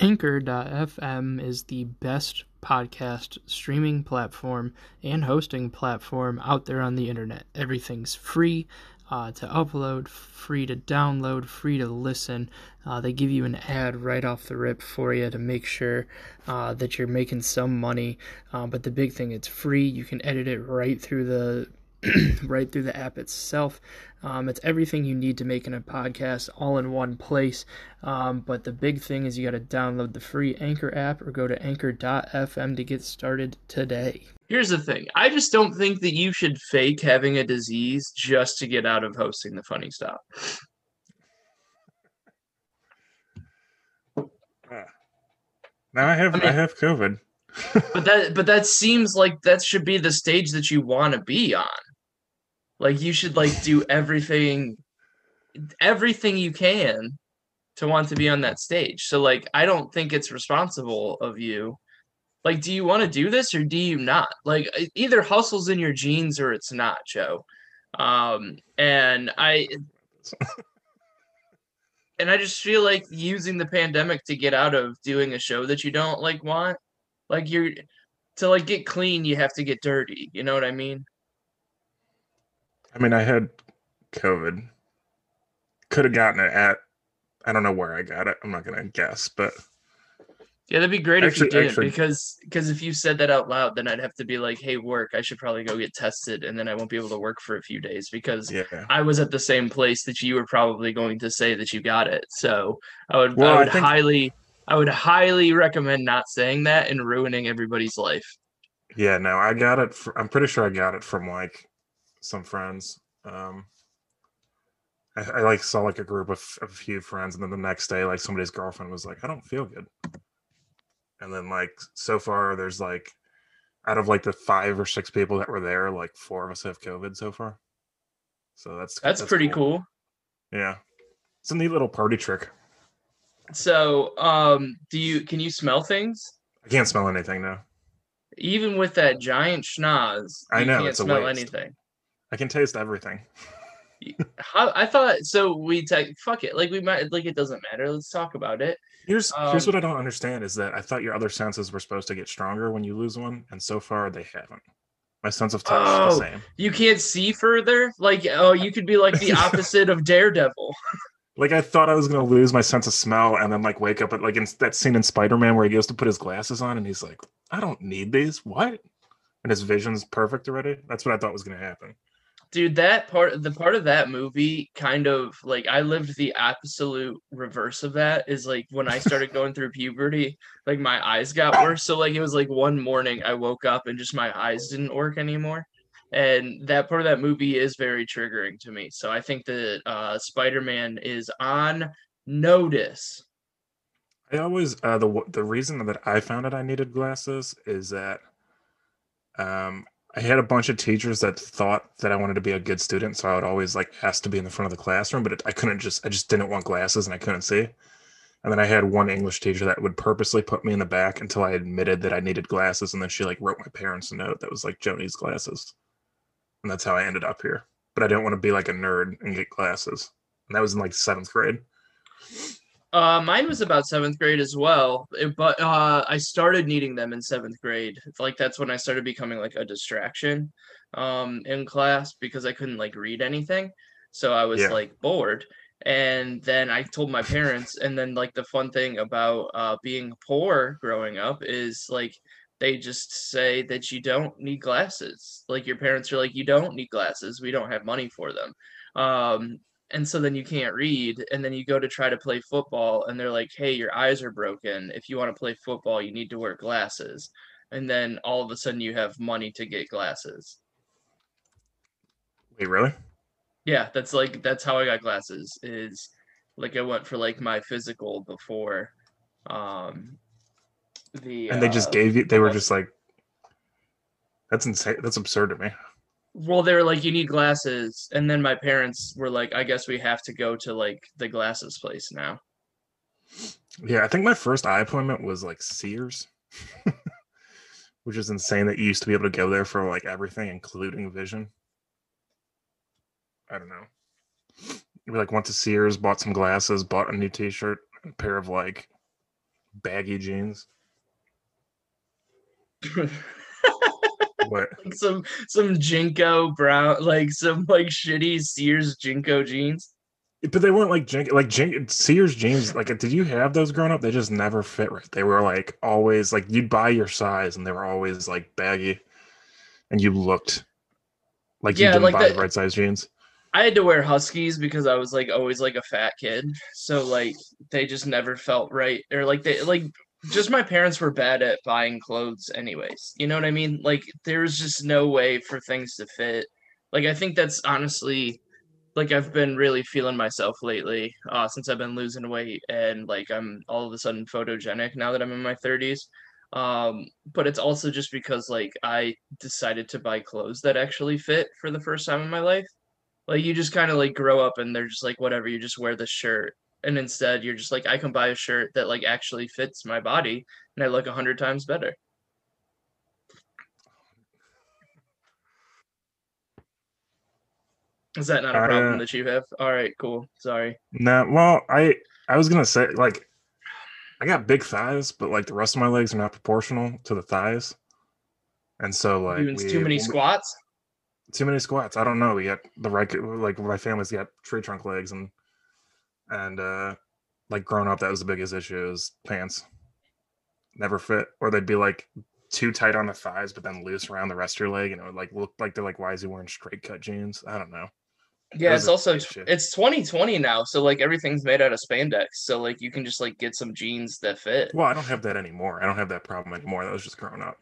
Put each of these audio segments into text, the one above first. Anchor.fm is the best podcast streaming platform and hosting platform out there on the internet. Everything's free to upload, free to download, free to listen. They give you an ad right off the rip for you to make sure that you're making some money. But the big thing, it's free. You can edit it right through the right through the app itself. It's everything you need to make in a podcast all in one place. But the big thing is you got to download the free Anchor app or go to anchor.fm to get started today. Here's the thing. I just don't think that you should fake having a disease just to get out of hosting the Funny Stop. Now I have COVID. but that seems like that should be the stage that you want to be on. Like you should like do everything you can to want to be on that stage. So like I don't think it's responsible of you. Like, do you want to do this or do you not? Like either hustle's in your genes or it's not, Joe. And I just feel like using the pandemic to get out of doing a show that you don't like want. Like you're to like get clean, you have to get dirty. You know what I mean? I mean, I had COVID. Could have gotten it at, I don't know where I got it. I'm not gonna guess, but yeah, that'd be great if you did because if you said that out loud, then I'd have to be like, hey, work, I should probably go get tested, and then I won't be able to work for a few days because I was at the same place that you were probably going to say that you got it. So I would highly recommend not saying that and ruining everybody's life. Yeah, no, I got it. I'm pretty sure I got it from like some friends. I like saw like a group of a few friends, and then the next day, like somebody's girlfriend was like, "I don't feel good." And then like so far, there's like out of like the 5 or 6 people that were there, like 4 of us have COVID so far. So that's pretty cool. Yeah, it's a neat little party trick. So, can you smell things? I can't smell anything now. Even with that giant schnoz, you can't smell anything. I can taste everything. I thought so. Fuck it. Like we might. Like it doesn't matter. Let's talk about it. Here's what I don't understand is that I thought your other senses were supposed to get stronger when you lose one, and so far they haven't. My sense of touch is the same. You can't see further. Like you could be like the opposite of Daredevil. Like, I thought I was going to lose my sense of smell and then, like, wake up at, like, in that scene in Spider-Man where he goes to put his glasses on and he's like, I don't need these. What? And his vision's perfect already. That's what I thought was going to happen. Dude, the part of that movie kind of, like, I lived the absolute reverse of that is, like, when I started going through puberty, like, my eyes got worse. So, like, it was, like, one morning I woke up and just my eyes didn't work anymore. And that part of that movie is very triggering to me. So I think that Spider-Man is on notice. I always the reason that I found out I needed glasses is that I had a bunch of teachers that thought that I wanted to be a good student, so I would always like ask to be in the front of the classroom, but I just didn't want glasses and I couldn't see. And then I had one English teacher that would purposely put me in the back until I admitted that I needed glasses, and then she like wrote my parents a note that was like Joni's glasses. And that's how I ended up here. But I didn't want to be like a nerd and get glasses. And that was in like 7th grade. Mine was about 7th grade as well. But I started needing them in 7th grade. Like that's when I started becoming like a distraction in class because I couldn't like read anything. So I was like bored. And then I told my parents. And then like the fun thing about being poor growing up is like, they just say that you don't need glasses. Like your parents are like, you don't need glasses. We don't have money for them. And so then you can't read. And then you go to try to play football. And they're like, hey, your eyes are broken. If you want to play football, you need to wear glasses. And then all of a sudden you have money to get glasses. Wait, really? Yeah, that's how I got glasses is like I went for like my physical before and they just gave you, they were just like, that's insane. That's absurd to me. Well, they were like, you need glasses. And then my parents were like, I guess we have to go to like the glasses place now. Yeah. I think my first eye appointment was like Sears, which is insane that you used to be able to go there for like everything, including vision. I don't know. We like went to Sears, bought some glasses, bought a new t-shirt, a pair of like baggy jeans. What? Like some JNCO brown, like some like shitty Sears JNCO jeans. But they weren't like JNCO, Sears jeans. Like, did you have those growing up? They just never fit right. They were like always like you'd buy your size, and they were always like baggy, and you looked like you didn't like buy the right size jeans. I had to wear Huskies because I was like always like a fat kid, so like they just never felt right. Or like they like. Just my parents were bad at buying clothes anyways. You know what I mean? Like, there was just no way for things to fit. Like, I think that's honestly, like, I've been really feeling myself lately since I've been losing weight. And, like, I'm all of a sudden photogenic now that I'm in my 30s. But it's also just because, like, I decided to buy clothes that actually fit for the first time in my life. Like, you just kind of, like, grow up and they're just like, whatever, you just wear this shirt. And instead you're just like, I can buy a shirt that like actually fits my body and I look 100 times better. Is that not a problem that you have? All right, cool. Sorry. No, well, I was going to say like, I got big thighs, but like the rest of my legs are not proportional to the thighs. And so like too many squats. I don't know. We got the right, like my family's got tree trunk legs and like growing up, that was the biggest issue is pants never fit, or they'd be like too tight on the thighs, but then loose around the rest of your leg, and it would like look like they're like, why is he wearing straight cut jeans? I don't know. Yeah, it's also issue. It's 2020 now, so like everything's made out of spandex, so like you can just like get some jeans that fit. Well, I don't have that anymore. I don't have that problem anymore. That was just growing up.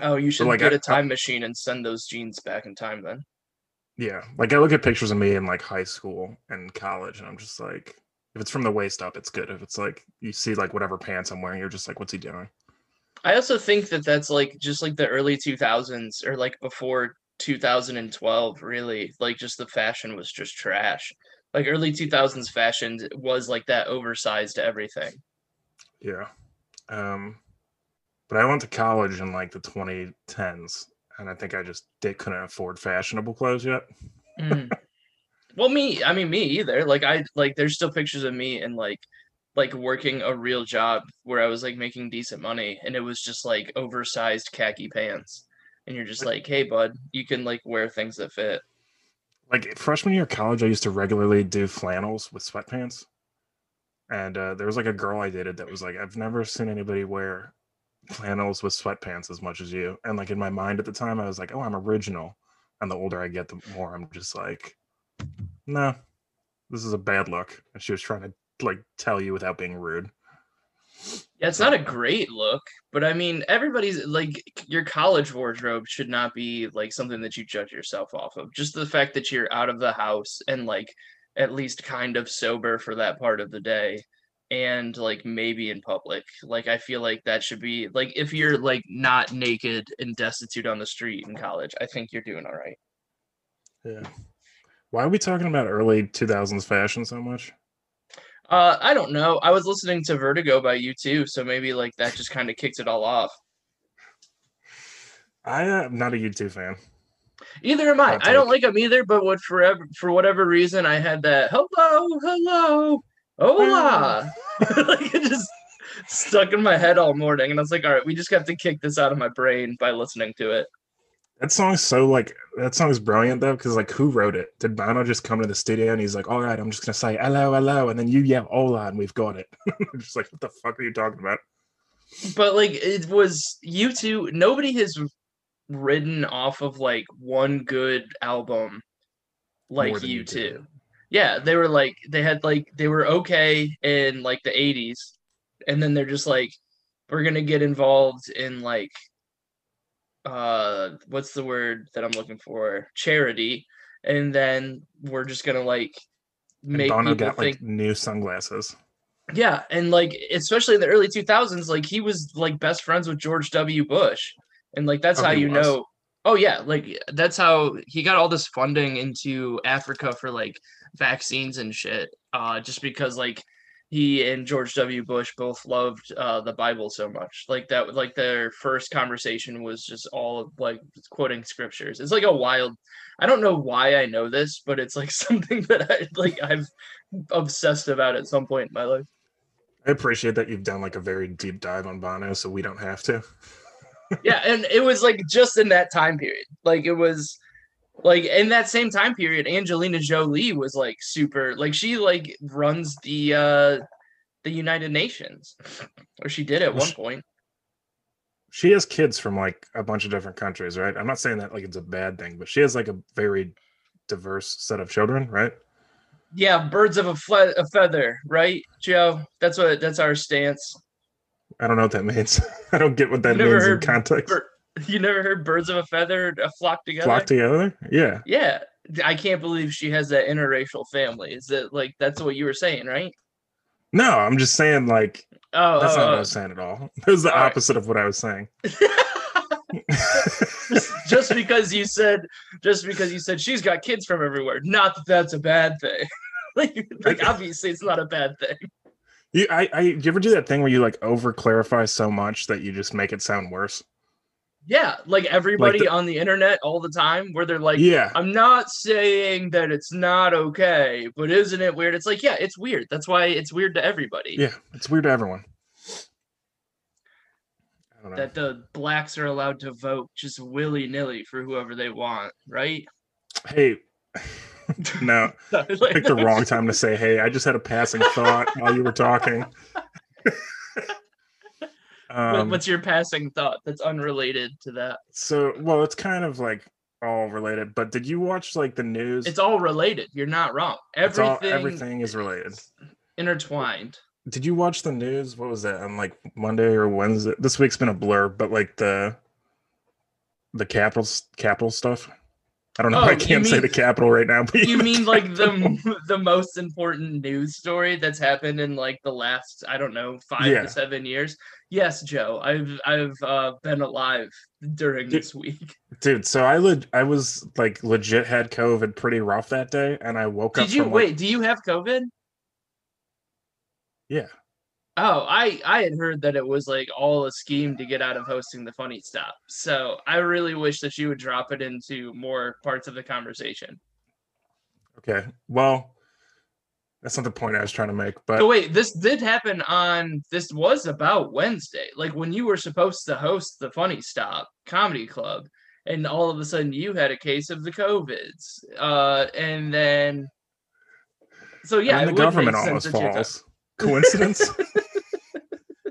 Oh, you should like, get a time machine and send those jeans back in time then. Yeah, like I look at pictures of me in like high school and college, and I'm just like, if it's from the waist up, it's good. If it's like you see like whatever pants I'm wearing, you're just like, what's he doing? I also think that that's like just like the early 2000s or like before 2012, really. Like just the fashion was just trash. Like early 2000s fashion was like that oversized everything. Yeah, but I went to college in like the 2010s. And I think I just couldn't afford fashionable clothes yet. Well, me either. Like there's still pictures of me and like working a real job where I was like making decent money, and it was just like oversized khaki pants. And you're just like, hey, bud, you can like wear things that fit. Like freshman year of college, I used to regularly do flannels with sweatpants. And there was like a girl I dated that was like, I've never seen anybody wear flannels with sweatpants as much as you. And like in my mind at the time I was like, oh, I'm original, and the older I get the more I'm just like, no, this is a bad look. And she was trying to like tell you without being rude. Yeah, it's not a great look, but I mean everybody's like, your college wardrobe should not be like something that you judge yourself off of. Just the fact that you're out of the house and like at least kind of sober for that part of the day, and like maybe in public, like I feel like that should be like, if you're like not naked and destitute on the street in college, I think you're doing all right. Yeah. Why are we talking about early 2000s fashion so much? I don't know. I was listening to Vertigo by U2, so maybe like that just kind of kicked it all off. I am not a U2 fan. Either am I. I don't like them either, but for whatever reason I had that hello. Hola! Like it just stuck in my head all morning, and I was like, all right, we just have to kick this out of my brain by listening to it. That song's brilliant though, because like who wrote it? Did Bono just come to the studio and he's like, all right, I'm just gonna say hello, and then you yell hola and we've got it? I'm just like, what the fuck are you talking about? But like it was U2, nobody has ridden off of like one good album like U2. Yeah, they were like, they were okay in like the 80s. And then they're just like, we're going to get involved in like, what's the word that I'm looking for? Charity. And then we're just going to like make people think. Like new sunglasses. Yeah. And like, especially in the early 2000s, like he was like best friends with George W. Bush. And like, that's how you know. Oh yeah, like that's how he got all this funding into Africa for like vaccines and shit. Just because like he and George W. Bush both loved the Bible so much. Like that, like their first conversation was just all of, like quoting scriptures. It's like a wild. I don't know why I know this, but it's like something that I've obsessed about at some point in my life. I appreciate that you've done like a very deep dive on Bono, so we don't have to. Yeah, and it was like just in that time period. Like it was like in that same time period, Angelina Jolie was like super, like she like runs the United Nations, or she did at one point. She has kids from like a bunch of different countries, right? I'm not saying that like it's a bad thing, but she has like a very diverse set of children, right? Yeah, birds of a feather, right, Joe? That's our stance. I don't know what that means. I don't get what that means in context. You never heard birds of a feather flock together? Flock together? Yeah. Yeah. I can't believe she has that interracial family. Is that like, that's what you were saying, right? No, I'm just saying like, that's not what I was saying at all. It was the opposite of what I was saying. just because you said she's got kids from everywhere. Not that that's a bad thing. like obviously it's not a bad thing. You ever do that thing where you like over clarify so much that you just make it sound worse? Yeah, like everybody like on the internet all the time where they're like, yeah, I'm not saying that it's not okay, but isn't it weird? It's like, yeah, it's weird. That's why it's weird to everybody. Yeah, it's weird to everyone. I don't know. That the blacks are allowed to vote just willy-nilly for whoever they want, right? Hey, no, I picked the wrong time to say, hey, I just had a passing thought while you were talking. What's your passing thought that's unrelated to that? So, well, it's kind of like all related, but did you watch like the news? It's all related. You're not wrong. Everything is related. Intertwined. Did you watch the news? What was that? On like Monday or Wednesday? This week's been a blur, but like the Capitol stuff. I don't know if I can't say the Capitol right now. But you mean like the most important news story that's happened in like the last, I don't know, 5 to 7 years? Yes, Joe, I've been alive during this week. Dude, so I was like legit had COVID pretty rough that day, and I woke up. Did you wait? Do you have COVID? Yeah. Oh, I had heard that it was like all a scheme to get out of hosting the Funny Stop. So I really wish that you would drop it into more parts of the conversation. Okay. Well, that's not the point I was trying to make. But wait, this was about Wednesday. Like when you were supposed to host the Funny Stop Comedy Club, and all of a sudden you had a case of the COVIDs. And then, so yeah, and the government almost falls. Coincidence?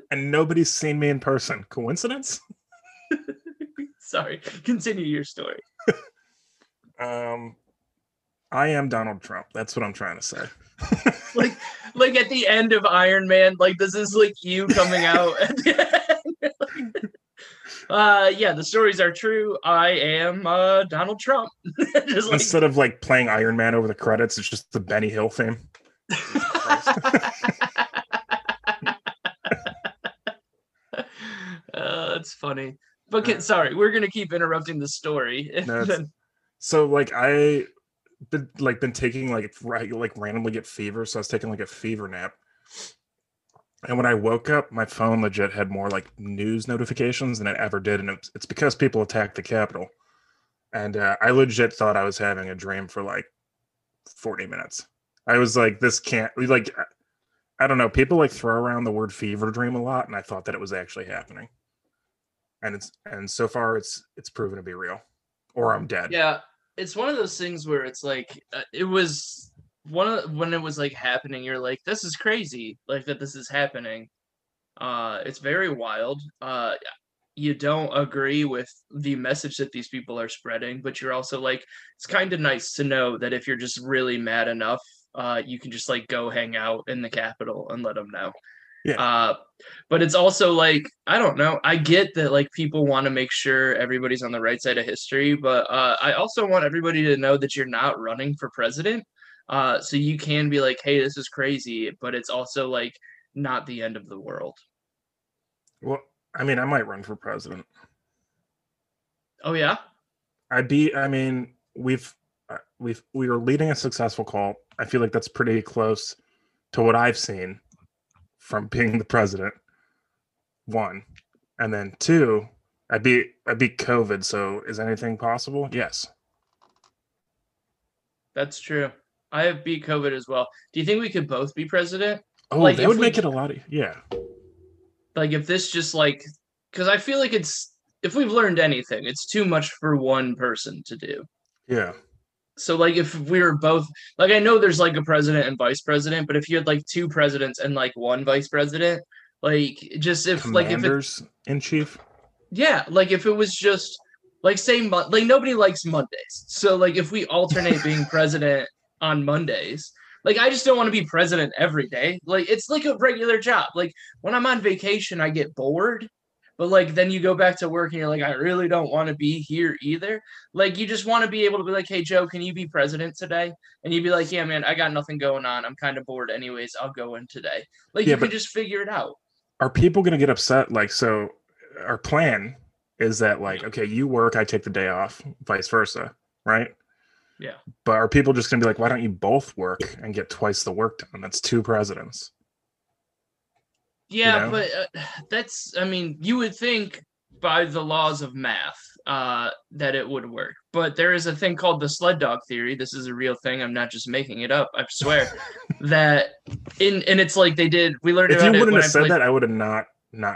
And nobody's seen me in person. Coincidence? Sorry. Continue your story. I am Donald Trump. That's what I'm trying to say. like at the end of Iron Man, like this is like you coming out. Yeah, the stories are true. I am Donald Trump. Just like... Instead of like playing Iron Man over the credits, it's just the Benny Hill theme. That's funny, but sorry, we're gonna keep interrupting the story. So like I been taking like randomly get fever, so I was taking like a fever nap, and when I woke up my phone legit had more like news notifications than it ever did, and it's because people attacked the Capitol, and I legit thought I was having a dream for like 40 minutes. I was like, this can't, like, I don't know. People like throw around the word fever dream a lot, and I thought that it was actually happening. And so far it's proven to be real, or I'm dead. Yeah, it's one of those things where it's like it was when it was like happening. You're like, this is crazy, like that this is happening. It's very wild. You don't agree with the message that these people are spreading, but you're also like, it's kind of nice to know that if you're just really mad enough. You can just like go hang out in the Capitol and let them know. Yeah. But it's also like, I don't know. I get that like people want to make sure everybody's on the right side of history, but I also want everybody to know that you're not running for president. So you can be like, hey, this is crazy, but it's also like not the end of the world. Well, I mean, I might run for president. Oh yeah. We are leading a successful cult. I feel like that's pretty close to what I've seen from being the president. One, and then two, I beat COVID. So is anything possible? Yes, that's true. I have beat COVID as well. Do you think we could both be president? Oh, like, that would make it a lot. Yeah. Like if this just like, because I feel like it's, if we've learned anything, it's too much for one person to do. Yeah. So like if we were both, like I know there's like a president and vice president, but if you had like two presidents and like one vice president, like just if commanders like if it, in chief. Yeah, like if it was just like same, like nobody likes Mondays. So like if we alternate being president on Mondays, like I just don't want to be president every day. Like it's like a regular job. Like when I'm on vacation, I get bored. But like then you go back to work and you're like, I really don't want to be here either. Like you just want to be able to be like, hey, Joe, can you be president today? And you'd be like, yeah, man, I got nothing going on. I'm kind of bored anyways. I'll go in today. Like you can just figure it out. Are people going to get upset? Like, so our plan is that like, okay, you work, I take the day off, vice versa, right? Yeah. But are people just going to be like, why don't you both work and get twice the work done? That's two presidents. Yeah, you know? But that's, I mean, you would think by the laws of math that it would work. But there is a thing called the sled dog theory. This is a real thing. I'm not just making it up. I swear that and it's like they did. We learned about it. If you wouldn't have said that, I would have not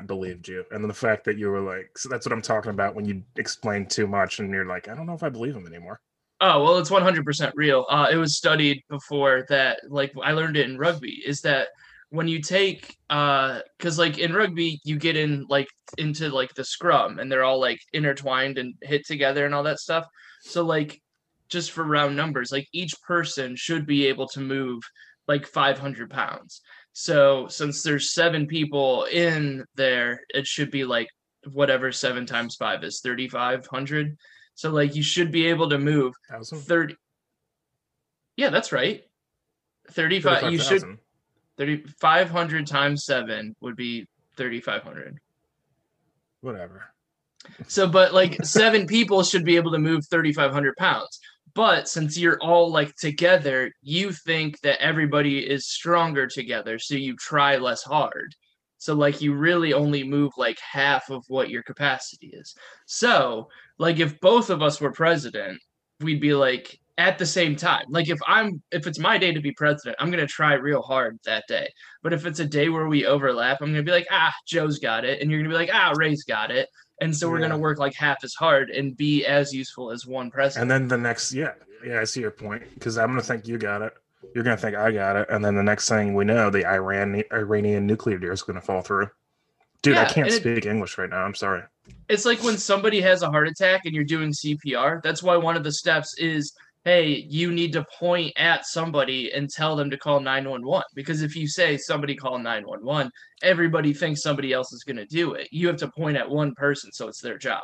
believed you. And then the fact that you were like, so that's what I'm talking about when you explain too much and you're like, I don't know if I believe him anymore. Oh, well, it's 100% real. It was studied before that. Like I learned it in rugby is that when you take, because like in rugby, you get in like into like the scrum and they're all like intertwined and hit together and all that stuff. So like just for round numbers, like each person should be able to move like 500 pounds. So since there's seven people in there, it should be like whatever 7 times 5 is 3,500. So like you should be able to move 30. Yeah, that's right. 35. You should. 3,500 times 7 would be 3,500. Whatever. So, but like 7 people should be able to move 3,500 pounds. But since you're all like together, you think that everybody is stronger together. So you try less hard. So like you really only move like half of what your capacity is. So like if both of us were president, we'd be like, at the same time, like if it's my day to be president, I'm going to try real hard that day. But if it's a day where we overlap, I'm going to be like, Joe's got it. And you're going to be like, Ray's got it. And so we're going to work like half as hard and be as useful as one president. And then the next, I see your point. Because I'm going to think you got it. You're going to think I got it. And then the next thing we know, the Iranian nuclear deal is going to fall through. Dude, I can't speak English right now. I'm sorry. It's like when somebody has a heart attack and you're doing CPR. That's why one of the steps is, hey, you need to point at somebody and tell them to call 911. Because if you say somebody call 911, everybody thinks somebody else is going to do it. You have to point at one person, so it's their job.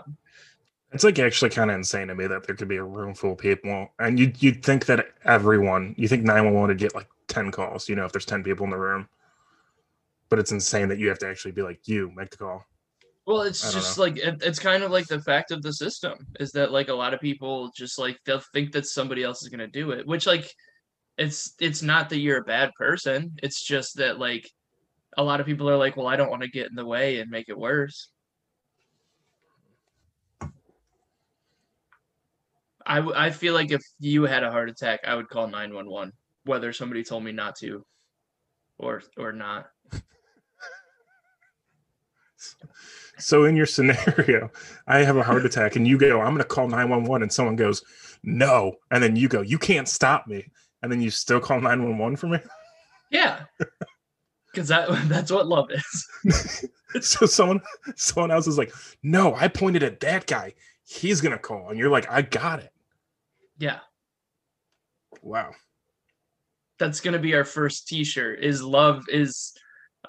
It's like actually kind of insane to me that there could be a room full of people. And you'd think that you think 911 would get like 10 calls, you know, if there's 10 people in the room. But it's insane that you have to actually be like, you make the call. Well, it's just like, it's kind of like the fact of the system is that like a lot of people just like, they'll think that somebody else is going to do it, which like, it's not that you're a bad person. It's just that like, a lot of people are like, well, I don't want to get in the way and make it worse. I feel like if you had a heart attack, I would call 911, whether somebody told me not to or not. So in your scenario, I have a heart attack and you go, I'm going to call 911, and someone goes, no. And then you go, you can't stop me. And then you still call 911 for me? Yeah. Because that's what love is. So someone else is like, no, I pointed at that guy. He's going to call. And you're like, I got it. Yeah. Wow. That's going to be our first t-shirt is love is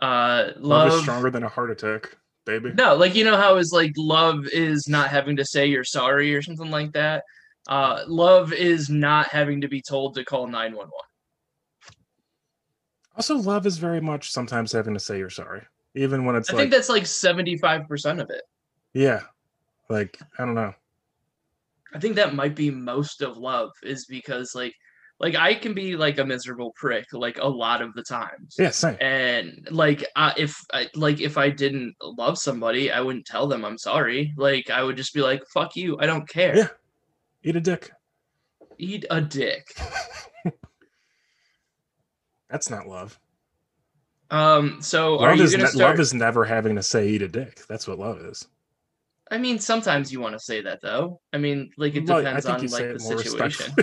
stronger than a heart attack. Baby. No, like, you know how it's like love is not having to say you're sorry or something like that. Love is not having to be told to call 911. Also, love is very much sometimes having to say you're sorry, even when it's I think that's like 75% of it. Yeah. Like, I don't know. I think that might be most of love is because like I can be like a miserable prick, like a lot of the times. Yeah, same. And like, if I didn't love somebody, I wouldn't tell them I'm sorry. Like, I would just be like, "Fuck you, I don't care." Yeah, eat a dick. That's not love. So are you gonna start... Love is never having to say eat a dick. That's what love is. I mean, sometimes you want to say that, though. I mean, like, it depends on, like, the situation.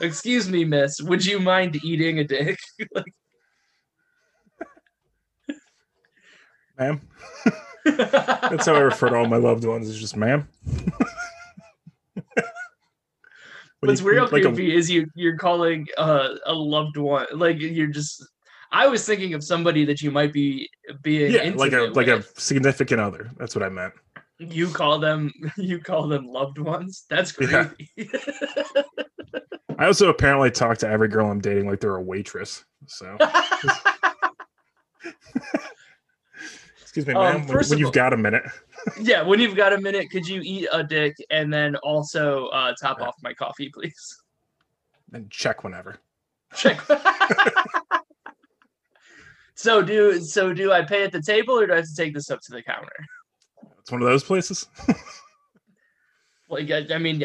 Excuse me, miss. Would you mind eating a dick? Like... Ma'am. That's how I refer to all my loved ones. It's just ma'am. What's weird, like, creepy is you're calling a loved one, like, you're just... I was thinking of somebody that you might be being intimate with. Like a significant other. That's what I meant. You call them loved ones? That's creepy. Yeah. I also apparently talk to every girl I'm dating like they're a waitress. So excuse me, ma'am. When you've got a minute. Yeah, when you've got a minute, could you eat a dick and then also top off my coffee, please? And check whenever. Check. So do I pay at the table, or do I have to take this up to the counter? It's one of those places. Like, I mean,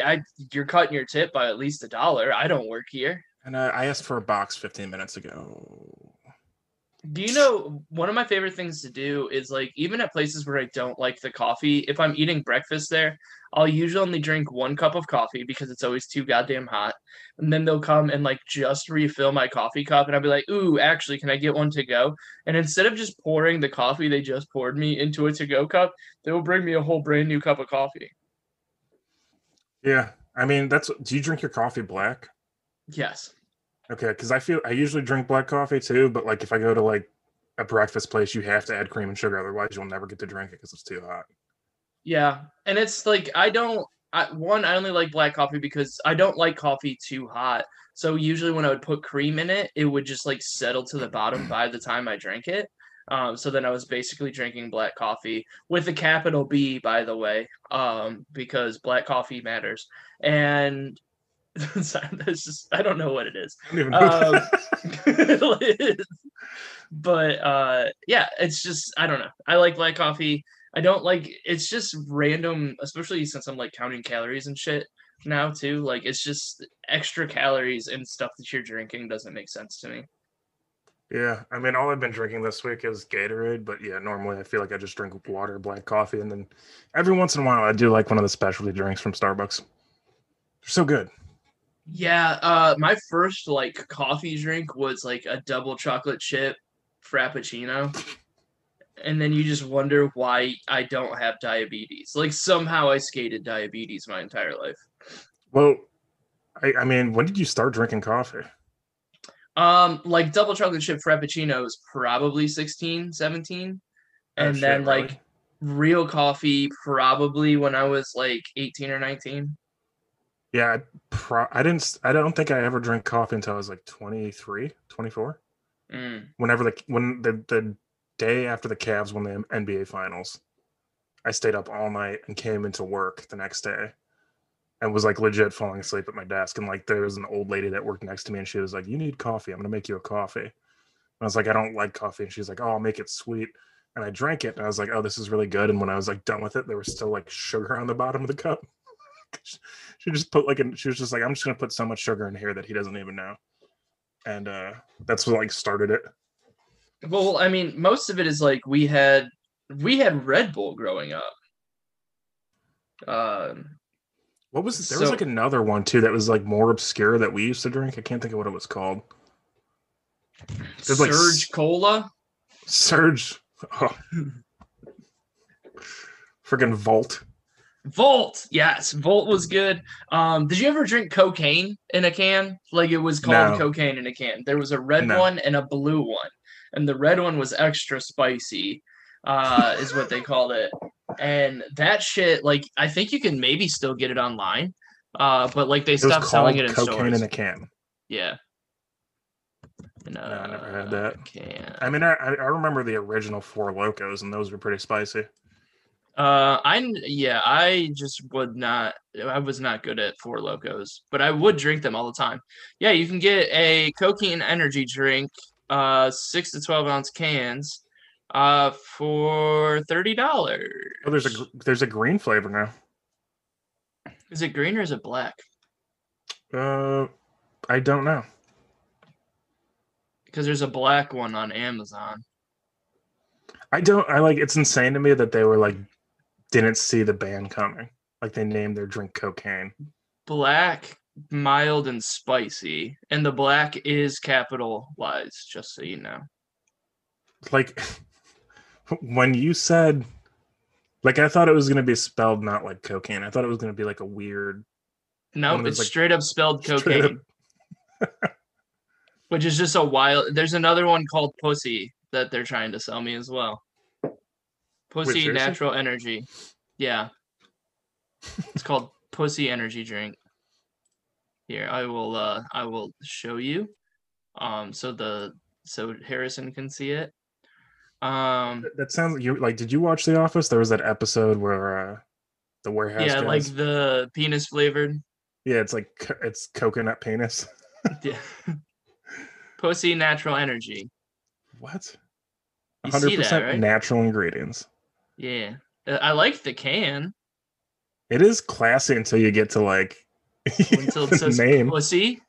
you're cutting your tip by at least $1. I don't work here. And I asked for a box 15 minutes ago. Do you know, one of my favorite things to do is, like, even at places where I don't like the coffee, if I'm eating breakfast there, I'll usually only drink one cup of coffee because it's always too goddamn hot. And then they'll come and, like, just refill my coffee cup. And I'll be like, ooh, actually, can I get one to go? And instead of just pouring the coffee they just poured me into a to-go cup, they will bring me a whole brand new cup of coffee. Yeah. I mean, do you drink your coffee black? Yes. Okay, because I usually drink black coffee too, but, like, if I go to, like, a breakfast place, you have to add cream and sugar, otherwise you'll never get to drink it because it's too hot. Yeah, and it's like I only like black coffee because I don't like coffee too hot. So usually when I would put cream in it, it would just, like, settle to the bottom by the time I drank it. So then I was basically drinking black coffee with a capital B, by the way, because black coffee matters. And that's just, I don't know what it is. I don't even know. But yeah, it's just, I don't know. I like black coffee. I don't like, it's just random, especially since I'm, like, counting calories and shit now too. Like, it's just extra calories and stuff that you're drinking doesn't make sense to me. Yeah, I mean, all I've been drinking this week is Gatorade, but yeah, normally I feel like I just drink water, black coffee, and then every once in a while I do like one of the specialty drinks from Starbucks. They're so good. Yeah, my first, like, coffee drink was, like, a double chocolate chip frappuccino. And then you just wonder why I don't have diabetes. Like, somehow I skated diabetes my entire life. Well, I mean, when did you start drinking coffee? Like, double chocolate chip frappuccino was probably 16, 17. And then, really? Like, real coffee probably when I was, like, 18 or 19. Yeah, I don't think I ever drank coffee until I was like 23, 24. Mm. When the day after the Cavs won the NBA Finals, I stayed up all night and came into work the next day and was, like, legit falling asleep at my desk. And, like, there was an old lady that worked next to me, and she was like, "You need coffee. I'm going to make you a coffee." And I was like, "I don't like coffee." And she's like, "Oh, I'll make it sweet." And I drank it, and I was like, "Oh, this is really good." And when I was, like, done with it, there was still, like, sugar on the bottom of the cup. She just put, like, she was just like, "I'm just gonna put so much sugar in here that he doesn't even know," and that's what, like, started it. Well, I mean, most of it is, like, we had Red Bull growing up. What was it? There was, like, another one too that was, like, more obscure that we used to drink. I can't think of what it was called. There's, like, Surge Cola. Surge. Oh. Freaking Vault. Vault, yes, Vault was good. Did you ever drink cocaine in a can? Like, it was called cocaine in a can. There was a red one and a blue one, and the red one was extra spicy, is what they called it. And that shit, like, I think you can maybe still get it online, but, like, they stopped selling it in stores. Cocaine in a can. Yeah. No, I never had that. Can. I mean, I remember the original Four Locos, and those were pretty spicy. I just would not. I was not good at Four Locos, but I would drink them all the time. Yeah, you can get a cocaine energy drink, 6 to 12 ounce cans, for $30. Oh, there's a green flavor now. Is it green or is it black? I don't know. because there's a black one on Amazon. It's insane to me that they were didn't see the ban coming. They named their drink cocaine. Black, mild, and spicy. And the black is capitalized, just so you know. When you said, I thought it was going to be spelled not like cocaine. I thought it was going to be a weird. No, it's straight up spelled cocaine. Which is just a wild. There's another one called Pussy that they're trying to sell me as well. Pussy. Wait, Natural Energy. Yeah. It's called Pussy Energy Drink. Here, I will show you. So Harrison can see it. That sounds did you watch The Office? There was that episode where the warehouse guys. The penis flavored. Yeah, it's coconut penis. Yeah. Pussy Natural Energy. What? 100% right? Natural ingredients. Yeah. I like the can. It is classy until you get to until it says name. Pussy.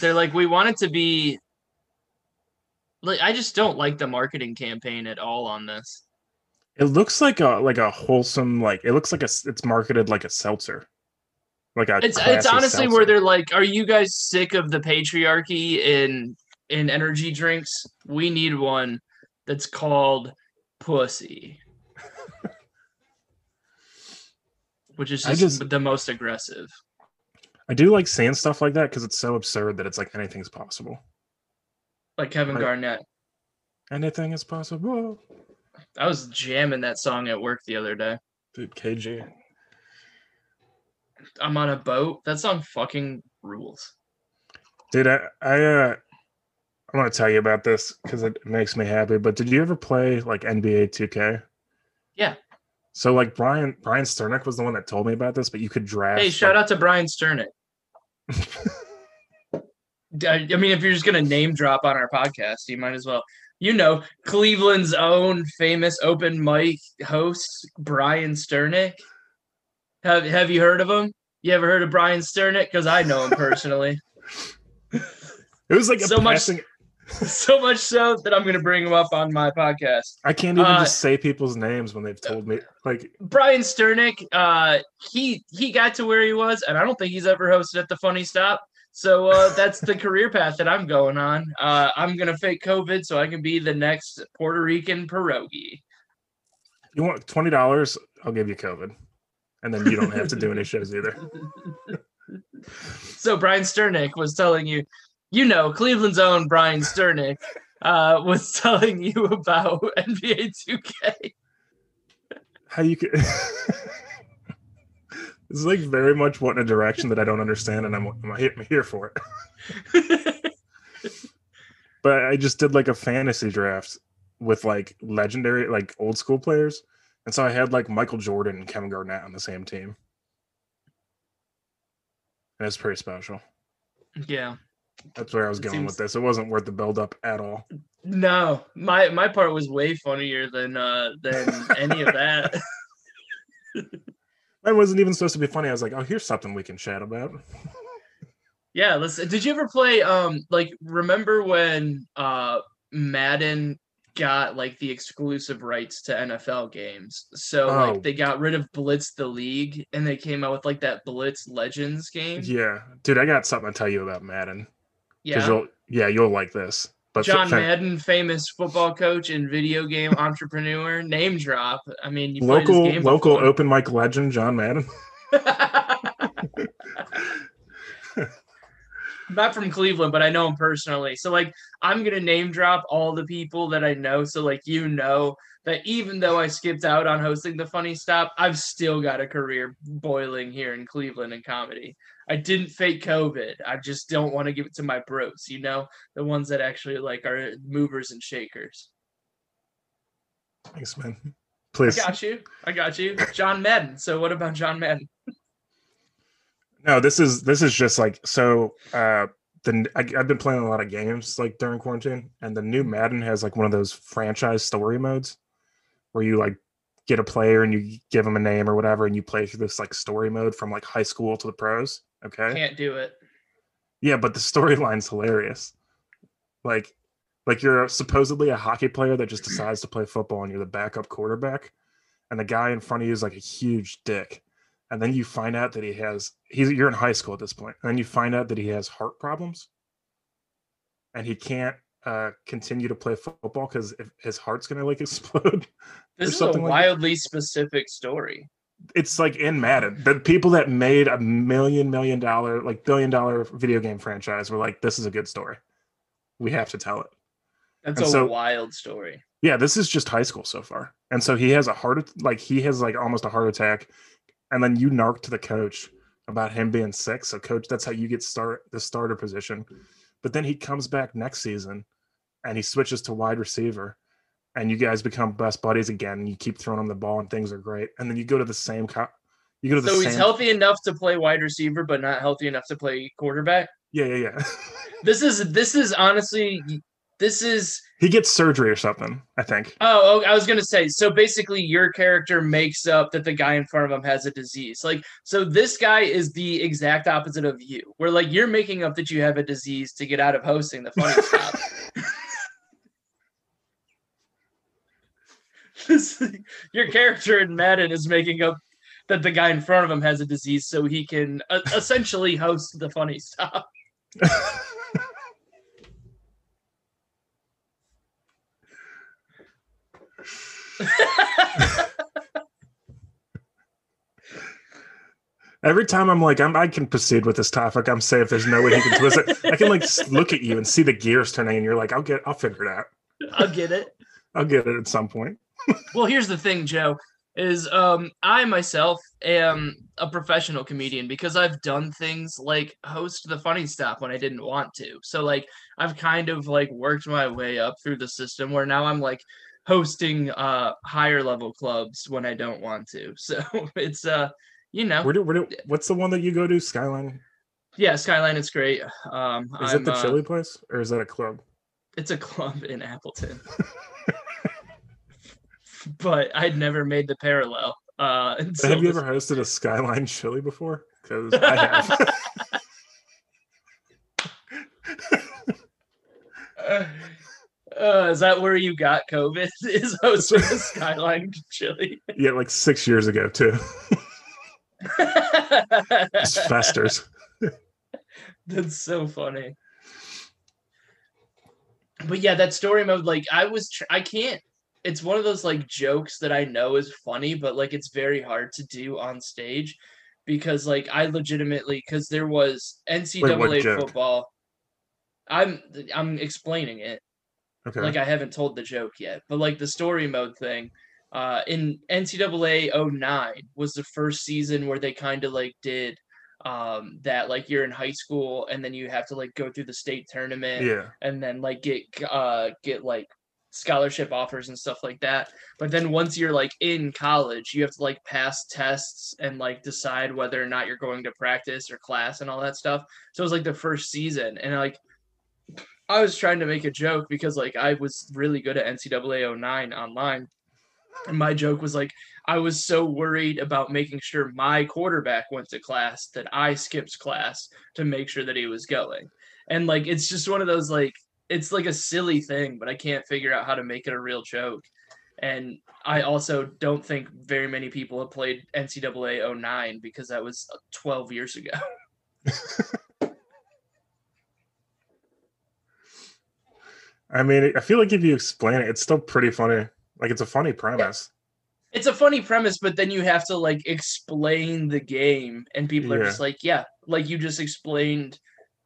They're we want it to be I just don't like the marketing campaign at all on this. It looks like a wholesome it looks it's marketed like a seltzer. It's honestly seltzer. Where they're are you guys sick of the patriarchy in energy drinks? We need one that's called Pussy. Which is just the most aggressive. I do like saying stuff like that because it's so absurd that it's anything's possible. Like Kevin Garnett. Anything is possible. I was jamming that song at work the other day. Dude, KG. I'm on a boat. That song fucking rules. Dude, I want to tell you about this because it makes me happy, but did you ever play NBA 2K? Yeah. So Brian Sternick was the one that told me about this, but you could draft. Hey, shout out to Brian Sternick. I mean, if you're just going to name drop on our podcast, you might as well. Cleveland's own famous open mic host, Brian Sternick. Have you heard of him? You ever heard of Brian Sternick? Because I know him personally. It was so much so that I'm going to bring him up on my podcast. I can't even just say people's names when they've told me. Brian Sternick, he got to where he was, and I don't think he's ever hosted at the Funny Stop. So that's the career path that I'm going on. I'm going to fake COVID so I can be the next Puerto Rican pierogi. You want $20? I'll give you COVID. And then you don't have to do any shows either. So Brian Sternick was telling you, Cleveland's own Brian Sternick was telling you about NBA 2K. How you could... It's very much what in a direction that I don't understand, and I'm here for it. But I just did a fantasy draft with legendary, old school players. And so I had Michael Jordan and Kevin Garnett on the same team. And it's pretty special. Yeah. That's where I was going with this. It wasn't worth the build-up at all. No. My part was way funnier than any of that. That wasn't even supposed to be funny. I was like, oh, here's something we can chat about. Yeah, listen. Did you ever play, remember when Madden got, the exclusive rights to NFL games? So, they got rid of Blitz the League, and they came out with, that Blitz Legends game? Yeah. Dude, I got something to tell you about Madden. Yeah? You'll like this. But John Madden, famous football coach and video game entrepreneur, name drop. I mean, you local open mic legend, John Madden. Not from Cleveland, but I know him personally. So, I'm gonna name drop all the people that I know. So, that even though I skipped out on hosting the Funny Stop, I've still got a career boiling here in Cleveland in comedy. I didn't fake COVID. I just don't want to give it to my bros, the ones that actually are movers and shakers. Thanks, man. Please. I got you. John Madden. So what about John Madden? No, this is just I've been playing a lot of games during quarantine, and the new Madden has one of those franchise story modes where you get a player and you give them a name or whatever, and you play through this story mode from high school to the pros. Okay. Can't do it. Yeah, but the storyline's hilarious. Like you're supposedly a hockey player that just decides to play football and you're the backup quarterback. And the guy in front of you is like a huge dick. And then you find out that you're in high school at this point. And then you find out that he has heart problems and he can't continue to play football because his heart's going to like explode. This is a wildly specific story. It's like in Madden, the people that made a $1 million, like $1 billion video game franchise were like, this is a good story. We have to tell it. That's a wild story. Yeah, this is just high school so far. And so he has almost a heart attack. And then you narc to the coach about him being sick. So coach, that's how you get the starter position. But then he comes back next season and he switches to wide receiver and you guys become best buddies again. And you keep throwing him the ball and things are great. And then you go to the same cop. So he's healthy enough to play wide receiver, but not healthy enough to play quarterback. Yeah. This is honestly, he gets surgery or something, I think. Oh, I was going to say, so basically your character makes up that the guy in front of him has a disease. Like, so this guy is the exact opposite of you, where like you're making up that you have a disease to get out of hosting the Funny Stop. Your character in Madden is making up that the guy in front of him has a disease so he can essentially host the Funny Stop. Every time I'm like, I can proceed with this topic. I'm safe. There's no way he can twist it. I can like look at you and see the gears turning, and you're like, I'll figure it out. I'll get it at some point. Well, here's the thing, Joe, is I myself am a professional comedian because I've done things like host the Funny Stop when I didn't want to. So like I've kind of like worked my way up through the system where now I'm like hosting higher level clubs when I don't want to. So it's what's the one that you go to? Skyline? Yeah, Skyline is great. Is it the chili place or is that a club? It's a club in Appleton. But I'd never made the parallel. Have you ever hosted a Skyline Chili before? Because I have. Is that where you got COVID? Is hosting a Skyline Chili? Yeah, like 6 years ago too. It's festers. That's so funny. But yeah, that story mode. Like I can't. It's one of those like jokes that I know is funny, but like it's very hard to do on stage because like I legitimately because there was NCAA football. I'm explaining it. Okay. Like I haven't told the joke yet, but like the story mode thing in NCAA 09 was the first season where they kind of like did that like you're in high school and then you have to like go through the state tournament and then like get like scholarship offers and stuff like that. But then once you're like in college, you have to like pass tests and like decide whether or not you're going to practice or class and all that stuff. So it was like the first season and like I was trying to make a joke because like I was really good at NCAA 09 online. And my joke was like, I was so worried about making sure my quarterback went to class that I skipped class to make sure that he was going. And like, it's just one of those, like, it's like a silly thing, but I can't figure out how to make it a real joke. And I also don't think very many people have played NCAA 09 because that was 12 years ago. I mean, I feel like if you explain it, it's still pretty funny. Like, it's a funny premise. Yeah. It's a funny premise, but then you have to, like, explain the game. And people are just like, like, you just explained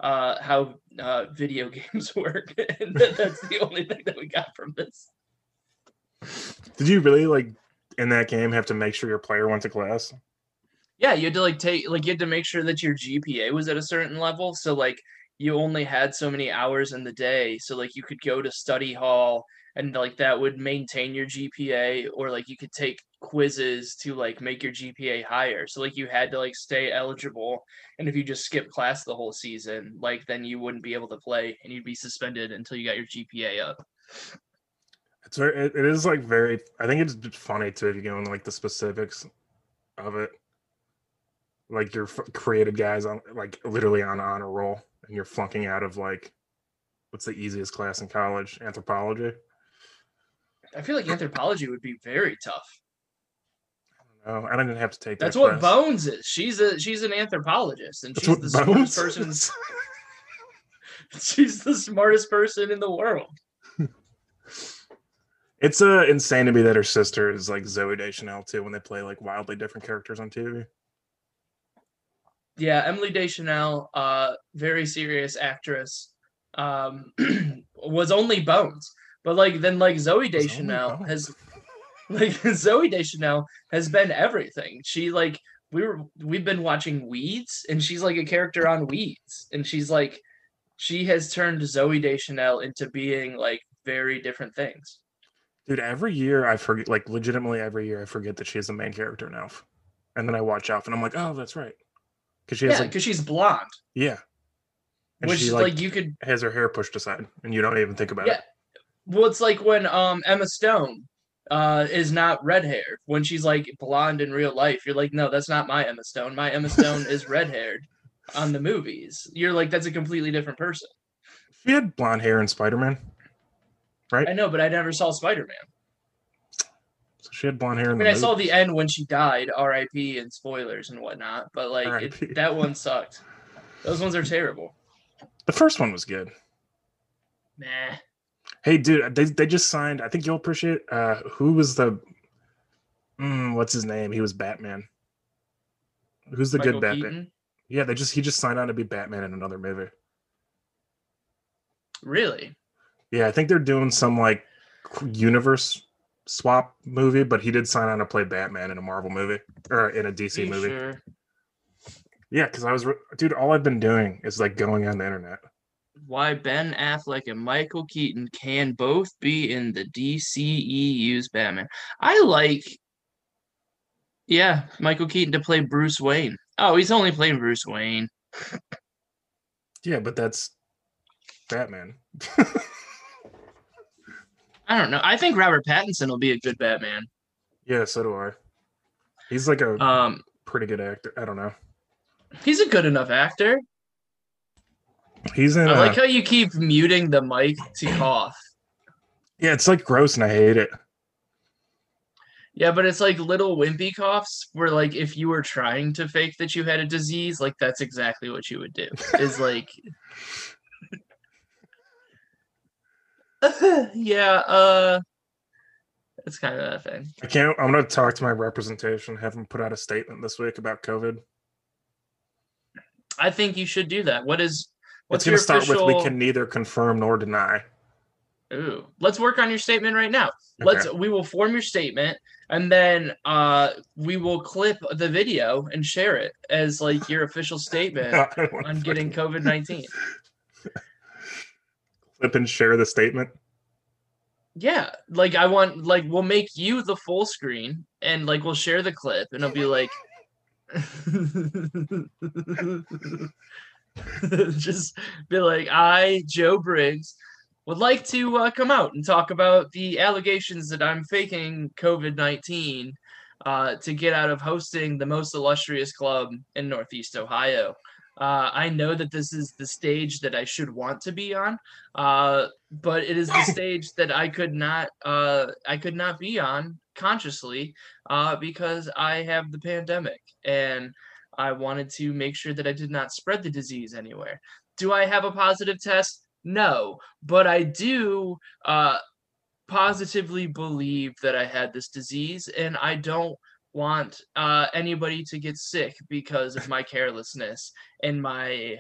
how video games work. And that's the only thing that we got from this. Did you really, like, in that game have to make sure your player went to class? Yeah, you had to, like, you had to make sure that your GPA was at a certain level. So, like, you only had so many hours in the day. So like you could go to study hall and like that would maintain your GPA or like you could take quizzes to like make your GPA higher. So like you had to like stay eligible. And if you just skip class the whole season, like then you wouldn't be able to play and you'd be suspended until you got your GPA up. It is like very, I think it's funny too, if you go into like the specifics of it, like your creative guys on like literally on honor roll. And you're flunking out of like what's the easiest class in college? Anthropology. I feel like anthropology would be very tough. I don't know. I didn't have to take that. That's what Bones is. She's an anthropologist, and she's the smartest person. She's the smartest person in the world. It's insane to me that her sister is like Zoe Deschanel too, when they play like wildly different characters on TV. Yeah, Emily Deschanel, very serious actress, was only Bones. But like then like Zoe Deschanel has been everything. She like we've been watching Weeds, and she's like a character on Weeds, and she's like she has turned Zoe Deschanel into being like very different things. Dude, every year I forget, like legitimately every year I forget that she's the main character in Elf, and then I watch Elf and I'm like, oh, that's right. Because she's blonde. Yeah. And which she, like you could has her hair pushed aside and you don't even think about it. Well, it's like when Emma Stone is not red hair. When she's like blonde in real life, you're like, no, that's not my Emma Stone. My Emma Stone is red-haired on the movies. You're like, that's a completely different person. She had blonde hair in Spider-Man, right? I know, but I never saw Spider-Man. So she had blonde hair. I mean, I saw the end when she died, R.I.P. and spoilers and whatnot. But like that one sucked. Those ones are terrible. The first one was good. Nah. Hey, dude, they just signed. I think you'll appreciate it. Who was the? What's his name? He was Batman. Who's the Michael good Batman? Keaton? Yeah, he just signed on to be Batman in another movie. Really? Yeah, I think they're doing some like universe swap movie, but he did sign on to play Batman in a Marvel movie or in a DC movie. Sure? Yeah, because I was, dude. All I've been doing is like going on the internet. Why Ben Affleck and Michael Keaton can both be in the DCEU's Batman. I like Michael Keaton to play Bruce Wayne. Oh, he's only playing Bruce Wayne. Yeah, but that's Batman. I don't know. I think Robert Pattinson will be a good Batman. Yeah, so do I. He's like a pretty good actor. I don't know. He's a good enough actor. He's in. I like how you keep muting the mic to cough. Yeah, it's like gross, and I hate it. Yeah, but it's like little wimpy coughs where, like, if you were trying to fake that you had a disease, like that's exactly what you would do. Is like, it's kind of a thing. I'm gonna talk to my representation, have them put out a statement this week about COVID. I think you should do that. What's going to start official... with we can neither confirm nor deny. Ooh, let's work on your statement right now. Okay. We will form your statement, and then we will clip the video and share it as like your official statement on getting COVID-19. Clip and share the statement. Yeah, like I want like we'll make you the full screen, and like we'll share the clip, and it'll be like. Just be like, I, Joe Briggs, would like to come out and talk about the allegations that I'm faking COVID-19 to get out of hosting the most illustrious club in Northeast Ohio. I know that this is the stage that I should want to be on, but it is the stage that I could not be on consciously because I have the pandemic, and I wanted to make sure that I did not spread the disease anywhere. Do I have a positive test? No, but I do positively believe that I had this disease, and I don't want anybody to get sick because of my carelessness and my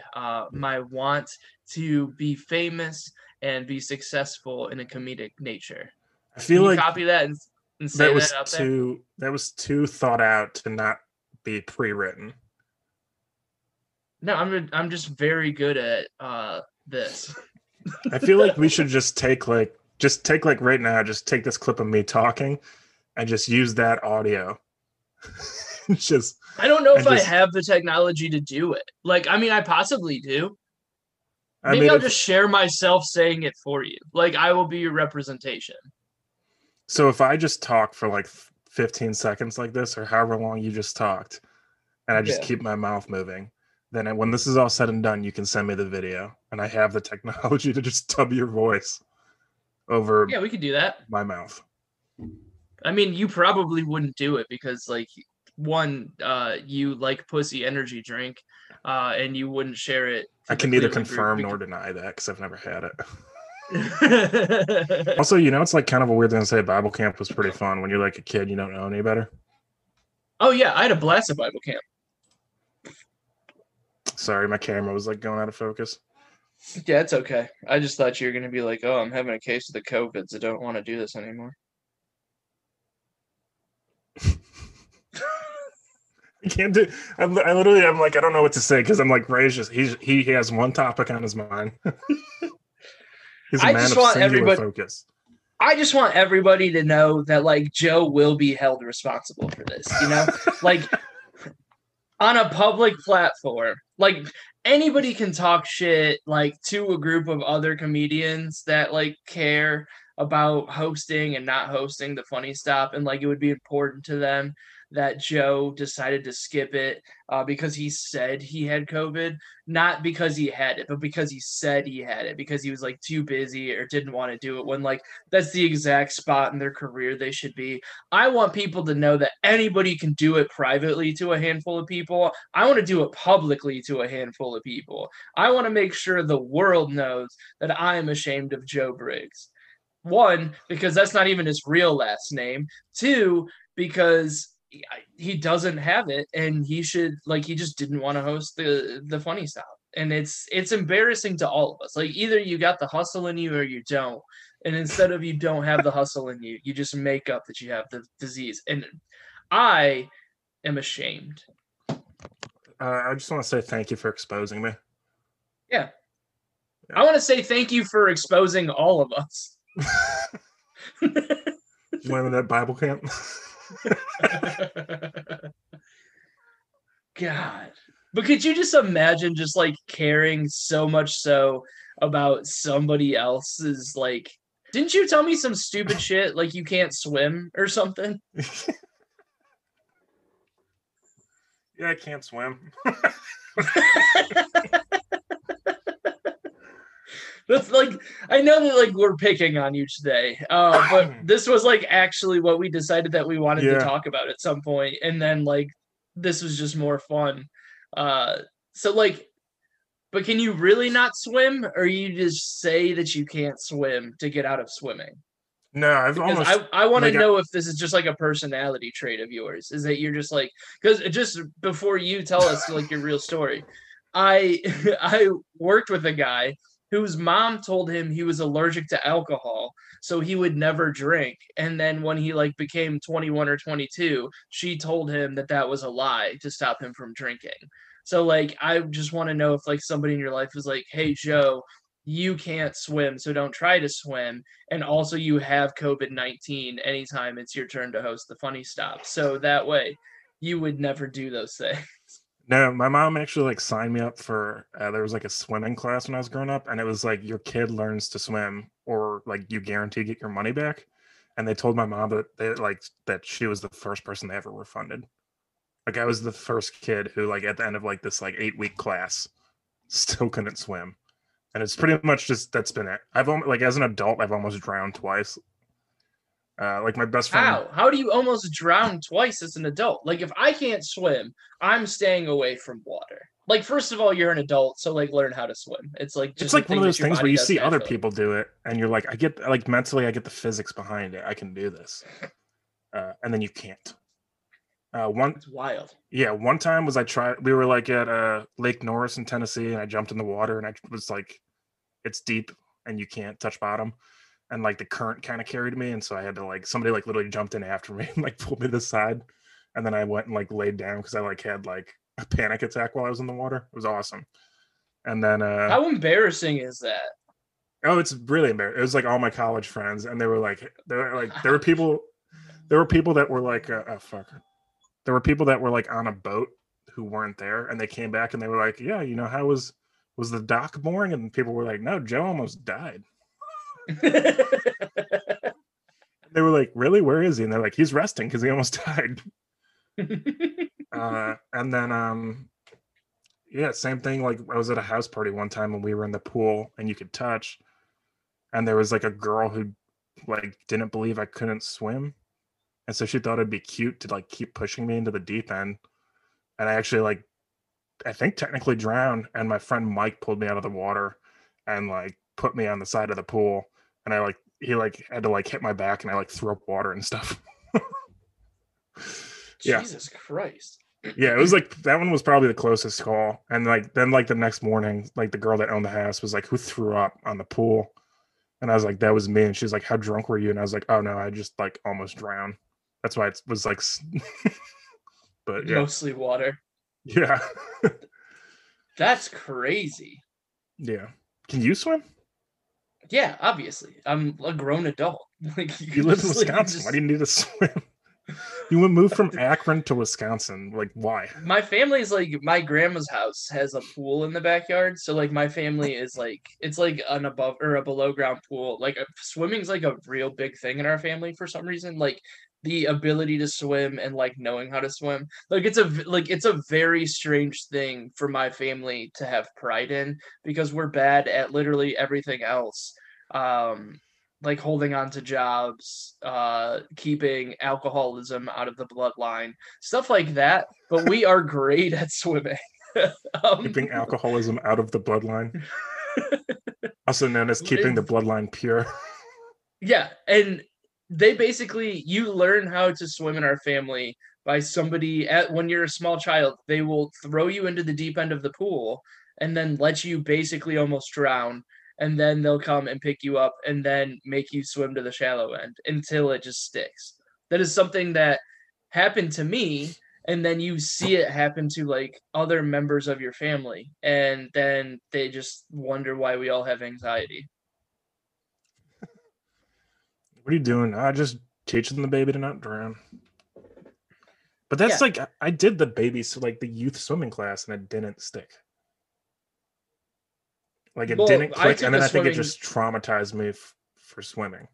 want to be famous and be successful in a comedic nature. I feel like copy that and say that was too thought out to not be pre-written. No, I'm just very good at this. I feel like we should just take right now, just take this clip of me talking and just use that audio. Just I don't know if I have the technology to do it. Like, I mean, I possibly do. Maybe I'll just share myself saying it for you. Like, I will be your representation. So if I just talk for like 15 seconds like this, or however long you just talked, and I just keep my mouth moving, then when this is all said and done, you can send me the video, and I have the technology to just dub your voice over. Yeah, we could do that. My mouth. I mean, you probably wouldn't do it because, like, one, you like pussy energy drink, and you wouldn't share it. I can neither confirm nor deny that because I've never had it. Also, you know, it's like kind of a weird thing to say. Bible camp was pretty fun when you're like a kid, you don't know any better. Oh yeah, I had a blast at Bible camp. Sorry, my camera was like going out of focus. Yeah, it's okay. I just thought you were going to be like, oh, I'm having a case of the COVIDs. I don't want to do this anymore. I can't do. I literally, I'm like, I don't know what to say because I'm like, Ray's just he has one topic on his mind. He's a man of singular focus. I just want everybody to know that like Joe will be held responsible for this, you know, like on a public platform, like anybody can talk shit like to a group of other comedians that like care about hosting and not hosting the Funny Stop. And like, it would be important to them that Joe decided to skip it because he said he had COVID, not because he had it, but because he said he had it, because he was like too busy or didn't want to do it when like that's the exact spot in their career they should be. I want people to know that anybody can do it privately to a handful of people. I want to do it publicly to a handful of people. I want to make sure the world knows that I am ashamed of Joe Briggs. One, because that's not even his real last name. Two, because he doesn't have it and he should like, he just didn't want to host the Funny Stop. And it's embarrassing to all of us. Like either you got the hustle in you or you don't. And instead of you don't have the hustle in you, you just make up that you have the disease. And I am ashamed. I just want to say thank you for exposing me. Yeah. I want to say thank you for exposing all of us. You went to that Bible camp? God, but could you just imagine just like caring so much so about somebody else's like, didn't you tell me some stupid shit like you can't swim or something? Yeah, I can't swim. That's like, I know that like we're picking on you today, but this was like actually what we decided that we wanted to talk about at some point. And then like, this was just more fun. So like, but can you really not swim or you just say that you can't swim to get out of swimming? No, I want to know if this is just like a personality trait of yours, is that you're just like, because just before you tell us like your real story, I worked with a guy whose mom told him he was allergic to alcohol, so he would never drink. And then when he like became 21 or 22, she told him that that was a lie to stop him from drinking. So like, I just want to know if like somebody in your life was like, hey, Joe, you can't swim, so don't try to swim. And also you have COVID-19 anytime it's your turn to host the Funny Stop. So that way you would never do those things. No, my mom actually like signed me up for there was like a swimming class when I was growing up, and it was like your kid learns to swim or like you guarantee get your money back. And they told my mom that they like that she was the first person they ever refunded. Like I was the first kid who like at the end of like this like 8-week class still couldn't swim, and it's pretty much just that's been it. I've like as an adult I've almost drowned twice. Like my best friend. How do you almost drown twice as an adult? Like if I can't swim, I'm staying away from water. Like first of all, you're an adult, so like learn how to swim. It's like just it's like one of those things where you see other people do it, and you're like, I get like mentally, I get the physics behind it. I can do this, and then you can't. It's wild. Yeah, one time was I tried. We were like at Lake Norris in Tennessee, and I jumped in the water, and I was like, it's deep, and you can't touch bottom. And like the current kind of carried me. And so I had to like, somebody like literally jumped in after me and like pulled me to the side. And then I went and like laid down because I like had like a panic attack while I was in the water. It was awesome. And then. How embarrassing is that? Oh, it's really embarrassing. It was like all my college friends. And they were like, there were people that were like, There were people that were like on a boat who weren't there. And they came back and they were like, yeah, you know, how was the dock boring? And people were like, no, Joe almost died. They were like, really, where is he? And they're like, he's resting because he almost died. And then Yeah, same thing. Like, I was at a house party one time when we were in the pool and you could touch. And there was like a girl who like didn't believe I couldn't swim. And so she thought it'd be cute to like keep pushing me into the deep end. And I actually like, I think technically drowned. And my friend Mike pulled me out of the water and like put me on the side of the pool. And I like, he like had to like hit my back and I like threw up water and stuff. Yeah. Jesus Christ. Yeah, it was like that one was probably the closest call. And like then like the next morning, like the girl that owned the house was like, who threw up on the pool? And I was like, that was me. And she's like, how drunk were you? And I was like, oh no, I just like almost drowned. That's why it was like but yeah. Mostly water. Yeah. That's crazy. Yeah. Can you swim? Yeah, obviously. I'm a grown adult. Like you live in Wisconsin. Why do you need to swim? You would move from Akron to Wisconsin. Like, why? My family's like, my grandma's house has a pool in the backyard. So, like, my family is like, it's like an above or a below ground pool. Like, swimming's like a real big thing in our family for some reason. Like, the ability to swim and like knowing how to swim. Like, it's a very strange thing for my family to have pride in because we're bad at literally everything else. Like holding on to jobs, keeping alcoholism out of the bloodline, stuff like that. But we are great at swimming. Keeping alcoholism out of the bloodline. Also known as keeping the bloodline pure. Yeah. And they basically, you learn how to swim in our family by somebody when you're a small child, they will throw you into the deep end of the pool and then let you basically almost drown. And then they'll come and pick you up and then make you swim to the shallow end until it just sticks. That is something that happened to me. And then you see it happen to like other members of your family. And then they just wonder why we all have anxiety. What are you doing? I just teaching the baby to not drown. But that's like, I did the babies like the youth swimming class and it didn't stick. Like, it didn't click, and then I think it just traumatized me for swimming.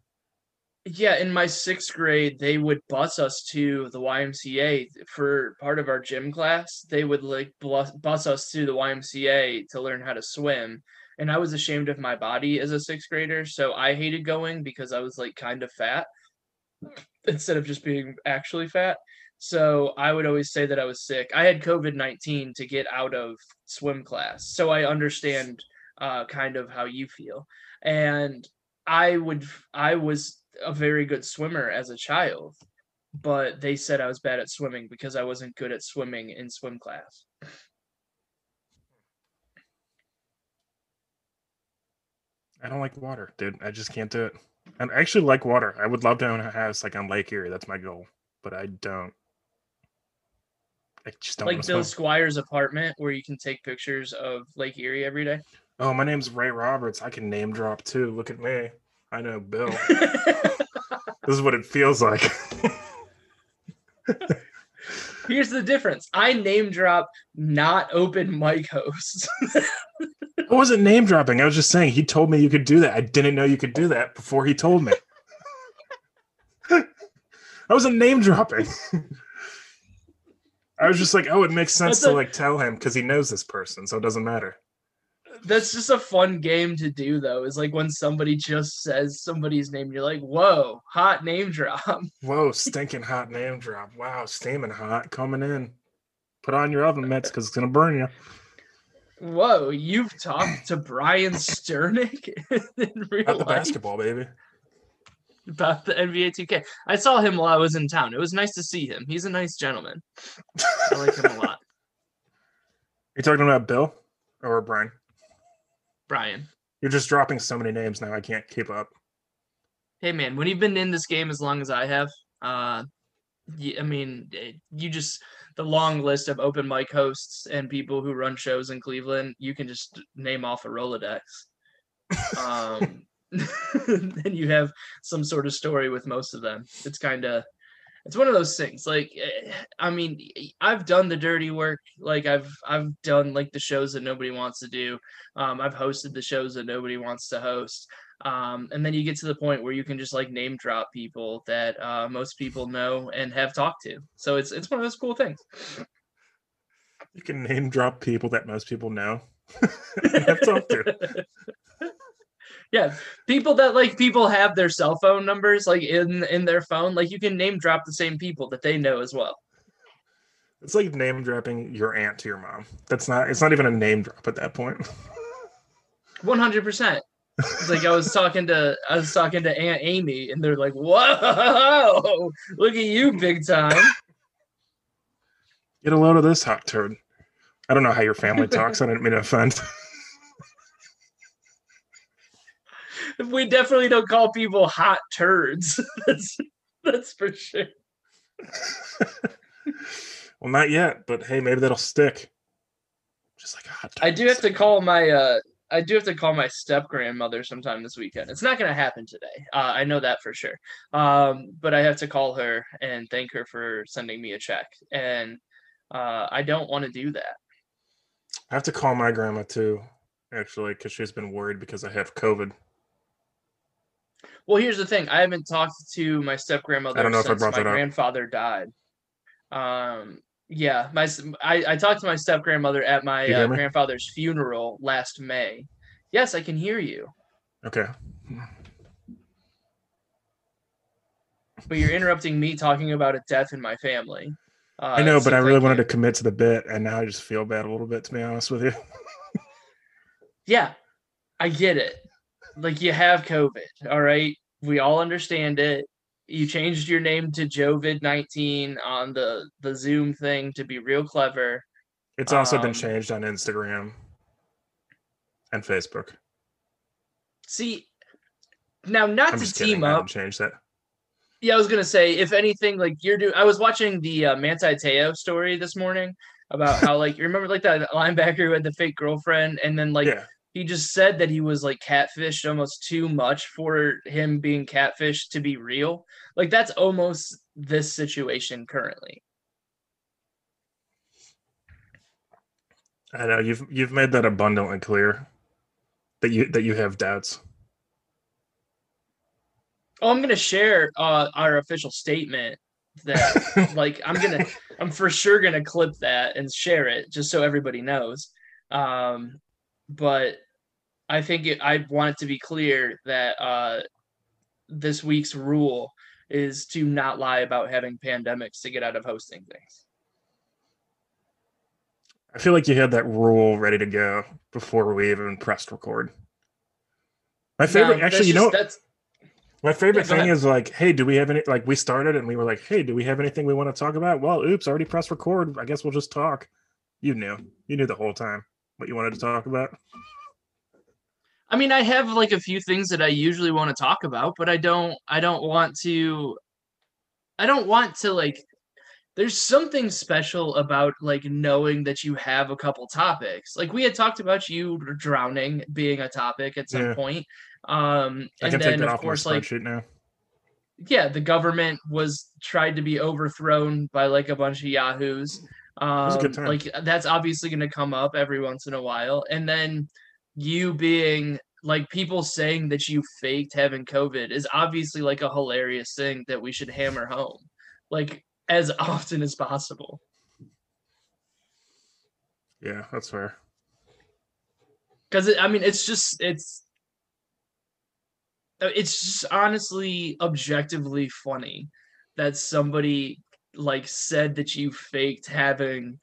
Yeah, in my 6th grade, they would bus us to the YMCA for part of our gym class. They would, like, bus us to the YMCA to learn how to swim. And I was ashamed of my body as a 6th grader, so I hated going because I was, like, kind of fat instead of just being actually fat. So I would always say that I was sick. I had COVID-19 to get out of swim class, so I understand... kind of how you feel. And I was a very good swimmer as a child, but they said I was bad at swimming because I wasn't good at swimming in swim class. I don't like water, dude. I just can't do it. And I actually like water. I would love to own a house like on Lake Erie. That's my goal, but I don't. I just don't like Bill Squire's apartment where you can take pictures of Lake Erie every day. Oh, my name's Ray Roberts. I can name drop too. Look at me. I know Bill. This is what it feels like. Here's the difference. I name drop not open mic hosts. I wasn't name dropping. I was just saying he told me you could do that. I didn't know you could do that before he told me. I wasn't name dropping. I was just like, oh, it makes sense to like tell him because he knows this person, so it doesn't matter. That's just a fun game to do, though. Is like when somebody just says somebody's name, you're like, whoa, hot name drop. Whoa, stinking hot name drop. Wow, steaming hot coming in. Put on your oven mitts because it's going to burn you. Whoa, you've talked to Brian Sternick in real life. About the basketball, baby. About the NBA 2K. I saw him while I was in town. It was nice to see him. He's a nice gentleman. I like him a lot. Are you talking about Bill or Brian? Brian. You're just dropping so many names now. I can't keep up. Hey, man, when you've been in this game as long as I have, the long list of open mic hosts and people who run shows in Cleveland, you can just name off a Rolodex. And you have some sort of story with most of them. It's one of those things. Like, I mean, I've done the dirty work. Like I've done like the shows that nobody wants to do. I've hosted the shows that nobody wants to host. And then you get to the point where you can just like name drop people that most people know and have talked to. So it's one of those cool things. You can name drop people that most people know. I've talked to. Yeah, people that like people have their cell phone numbers like in their phone. Like you can name drop the same people that they know as well. It's like name dropping your aunt to your mom. That's not. It's not even a name drop at that point. 100%. It's like I was talking to Aunt Amy, and they're like, "Whoa, look at you, big time." Get a load of this hot turd. I don't know how your family talks. I didn't mean to offend. We definitely don't call people hot turds. That's for sure. Well, not yet, but hey, maybe that'll stick. Just like a hot turd. I do have to call my step-grandmother sometime this weekend. It's not going to happen today. I know that for sure. But I have to call her and thank her for sending me a check. And I don't want to do that. I have to call my grandma too, actually, because she's been worried because I have COVID. Well, here's the thing. I haven't talked to my step-grandmother since my grandfather died. Yeah, I talked to my step-grandmother at my grandfather's funeral last May. Yes, I can hear you. Okay. But you're interrupting me talking about a death in my family. I know, but I really wanted to commit to the bit, and now I just feel bad a little bit, to be honest with you. Yeah, I get it. Like, you have COVID, all right? We all understand it. You changed your name to Jovid19 on the Zoom thing to be real clever. It's also been changed on Instagram and Facebook. See, now not to team up. I didn't change that. Yeah, I was gonna say, if anything, like you're doing. I was watching the Manti Te'o story this morning about how, like, you remember like that linebacker who had the fake girlfriend, and then like. Yeah. He just said that he was like catfished almost too much for him being catfished to be real. Like that's almost this situation currently. I know you've made that abundantly clear that you have doubts. Oh, I'm gonna share our official statement that like I'm for sure gonna clip that and share it just so everybody knows. But I think I want it to be clear that this week's rule is to not lie about having pandemics to get out of hosting things. I feel like you had that rule ready to go before we even pressed record. My favorite, thing is like, hey, do we have any, like we started and we were like, hey, do we have anything we want to talk about? Well, oops, already pressed record. I guess we'll just talk. You knew the whole time what you wanted to talk about. I mean, I have like a few things that I usually want to talk about, but I don't want to like, there's something special about like knowing that you have a couple topics. Like we had talked about you drowning being a topic at some point. I can take that off my spreadsheet now. Yeah. The government was tried to be overthrown by like a bunch of yahoos. Like that's obviously going to come up every once in a while. And then you being like people saying that you faked having COVID is obviously like a hilarious thing that we should hammer home like as often as possible. Yeah, that's fair. Because it's just honestly objectively funny that somebody like said that you faked having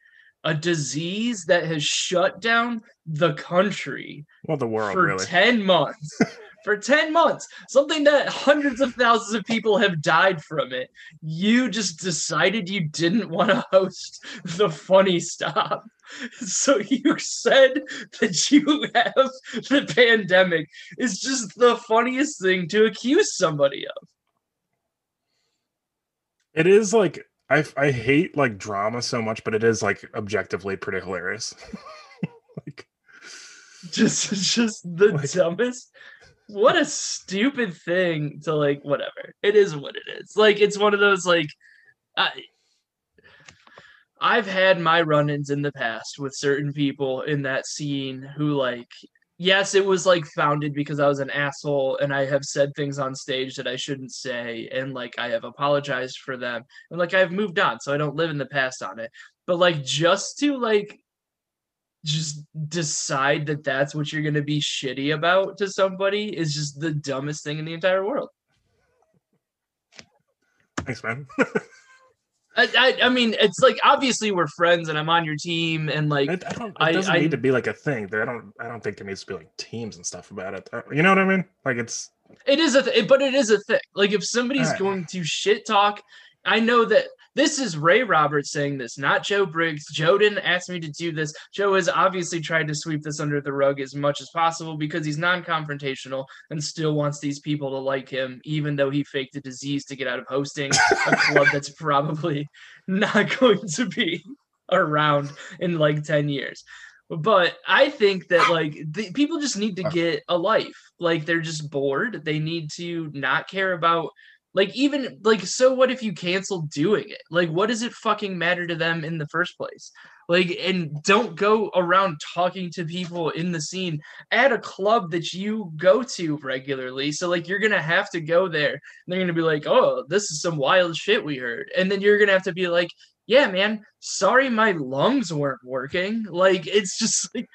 a disease that has shut down the country. Well, the world for really. 10 months, for 10 months, something that hundreds of thousands of people have died from it. You just decided you didn't want to host the Funny Stop. So you said that you have the pandemic. It's just the funniest thing to accuse somebody of. It is like, I hate like drama so much, but it is like objectively pretty hilarious. Like, just the like, dumbest. What a stupid thing to like. Whatever. It is what it is. Like it's one of those like. I've had my run-ins in the past with certain people in that scene who like. Yes, it was like founded because I was an asshole and I have said things on stage that I shouldn't say. And like, I have apologized for them and like, I've moved on. So I don't live in the past on it, but like, just to like just decide that that's what you're going to be shitty about to somebody is just the dumbest thing in the entire world. Thanks, man. I mean, it's like, obviously we're friends and I'm on your team and like, it doesn't need to be like a thing. I don't think there needs to be like teams and stuff about it. You know what I mean? Like but it is a thing. Like if somebody's going to shit talk, I know that this is Ray Roberts saying this, not Joe Briggs. Joe didn't ask me to do this. Joe has obviously tried to sweep this under the rug as much as possible because he's non-confrontational and still wants these people to like him, even though he faked a disease to get out of hosting a club that's probably not going to be around in like 10 years. But I think that like people just need to get a life. Like they're just bored. They need to not care about so what if you cancel doing it? Like, what does it fucking matter to them in the first place? Like, and don't go around talking to people in the scene at a club that you go to regularly. So, like, you're going to have to go there. And they're going to be like, oh, this is some wild shit we heard. And then you're going to have to be like, yeah, man, sorry my lungs weren't working. Like, it's just like...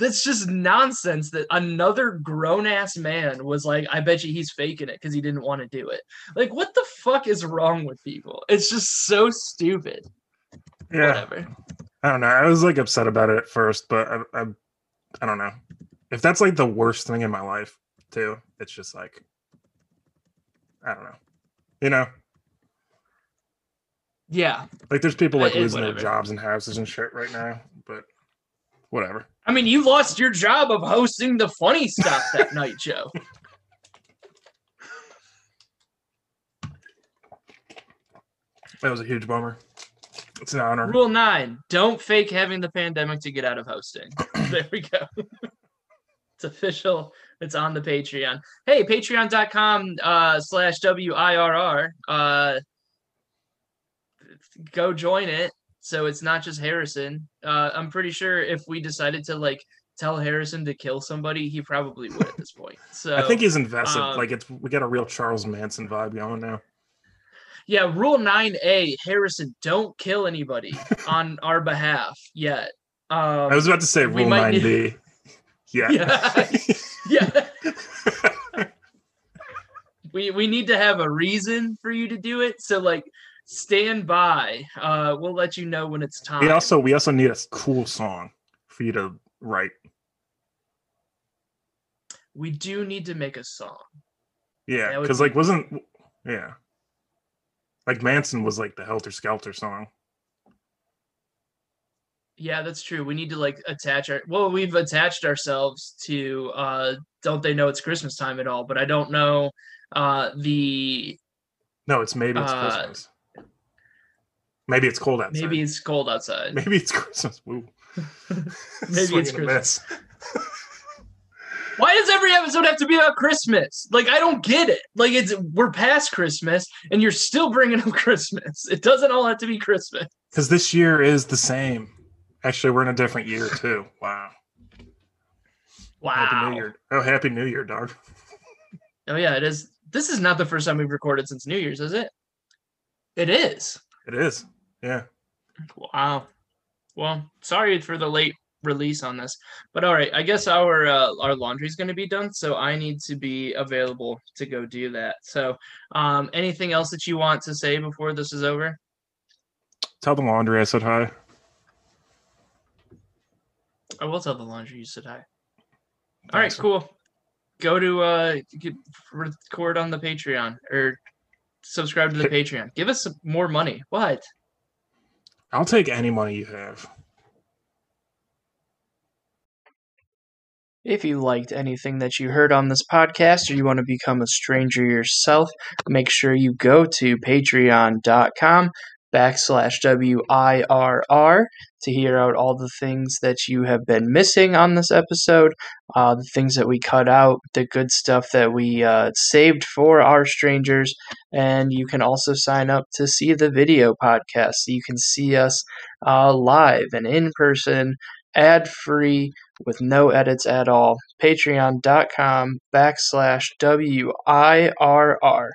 That's just nonsense that another grown-ass man was like, I bet you he's faking it because he didn't want to do it. Like, what the fuck is wrong with people? It's just so stupid. Yeah. Whatever. I don't know. I was, like, upset about it at first, but I don't know. If that's, like, the worst thing in my life, too, it's just, like, I don't know. You know? Yeah. Like, there's people, like, losing their jobs and houses and shit right now, but... Whatever. I mean, you lost your job of hosting the Funny Stop that night, Joe. That was a huge bummer. It's an honor. Rule 9, don't fake having the pandemic to get out of hosting. There we go. It's official. It's on the Patreon. Hey, patreon.com/WIRR. Go join it. So it's not just Harrison. I'm pretty sure if we decided to like tell Harrison to kill somebody, he probably would at this point. So I think he's invested. We got a real Charles Manson vibe going now. Yeah, Rule 9A, Harrison, don't kill anybody on our behalf yet. I was about to say Rule 9B. Yeah. We need to have a reason for you to do it. So like. Stand by. We'll let you know when it's time. We also need a cool song for you to write. We do need to make a song. Yeah, because Manson was like the Helter Skelter song. Yeah, that's true. We need to like we've attached ourselves to Don't They Know It's Christmas Time at all, but I don't know No, it's Maybe It's Christmas. Maybe it's cold outside. Maybe it's cold outside. Maybe it's Christmas. Woo. Maybe it's Christmas. Why does every episode have to be about Christmas? Like, I don't get it. Like, we're past Christmas, and you're still bringing up Christmas. It doesn't all have to be Christmas. Because this year is the same. Actually, we're in a different year, too. Wow. Happy New Year. Oh, Happy New Year, dog. Oh, yeah, it is. This is not the first time we've recorded since New Year's, is it? It is. It is. Yeah. Wow. Well, sorry for the late release on this, but all right. I guess our laundry's going to be done, so I need to be available to go do that. So, anything else that you want to say before this is over? Tell the laundry I said hi. I will tell the laundry you said hi. All right, cool. Go to record on the Patreon or. Subscribe to the Patreon. Give us some more money. What? I'll take any money you have. If you liked anything that you heard on this podcast or you want to become a stranger yourself, make sure you go to patreon.com/WIRR to hear out all the things that you have been missing on this episode, the things that we cut out, the good stuff that we saved for our strangers, and you can also sign up to see the video podcast so you can see us live and in person, ad-free, with no edits at all. Patreon.com/WIRR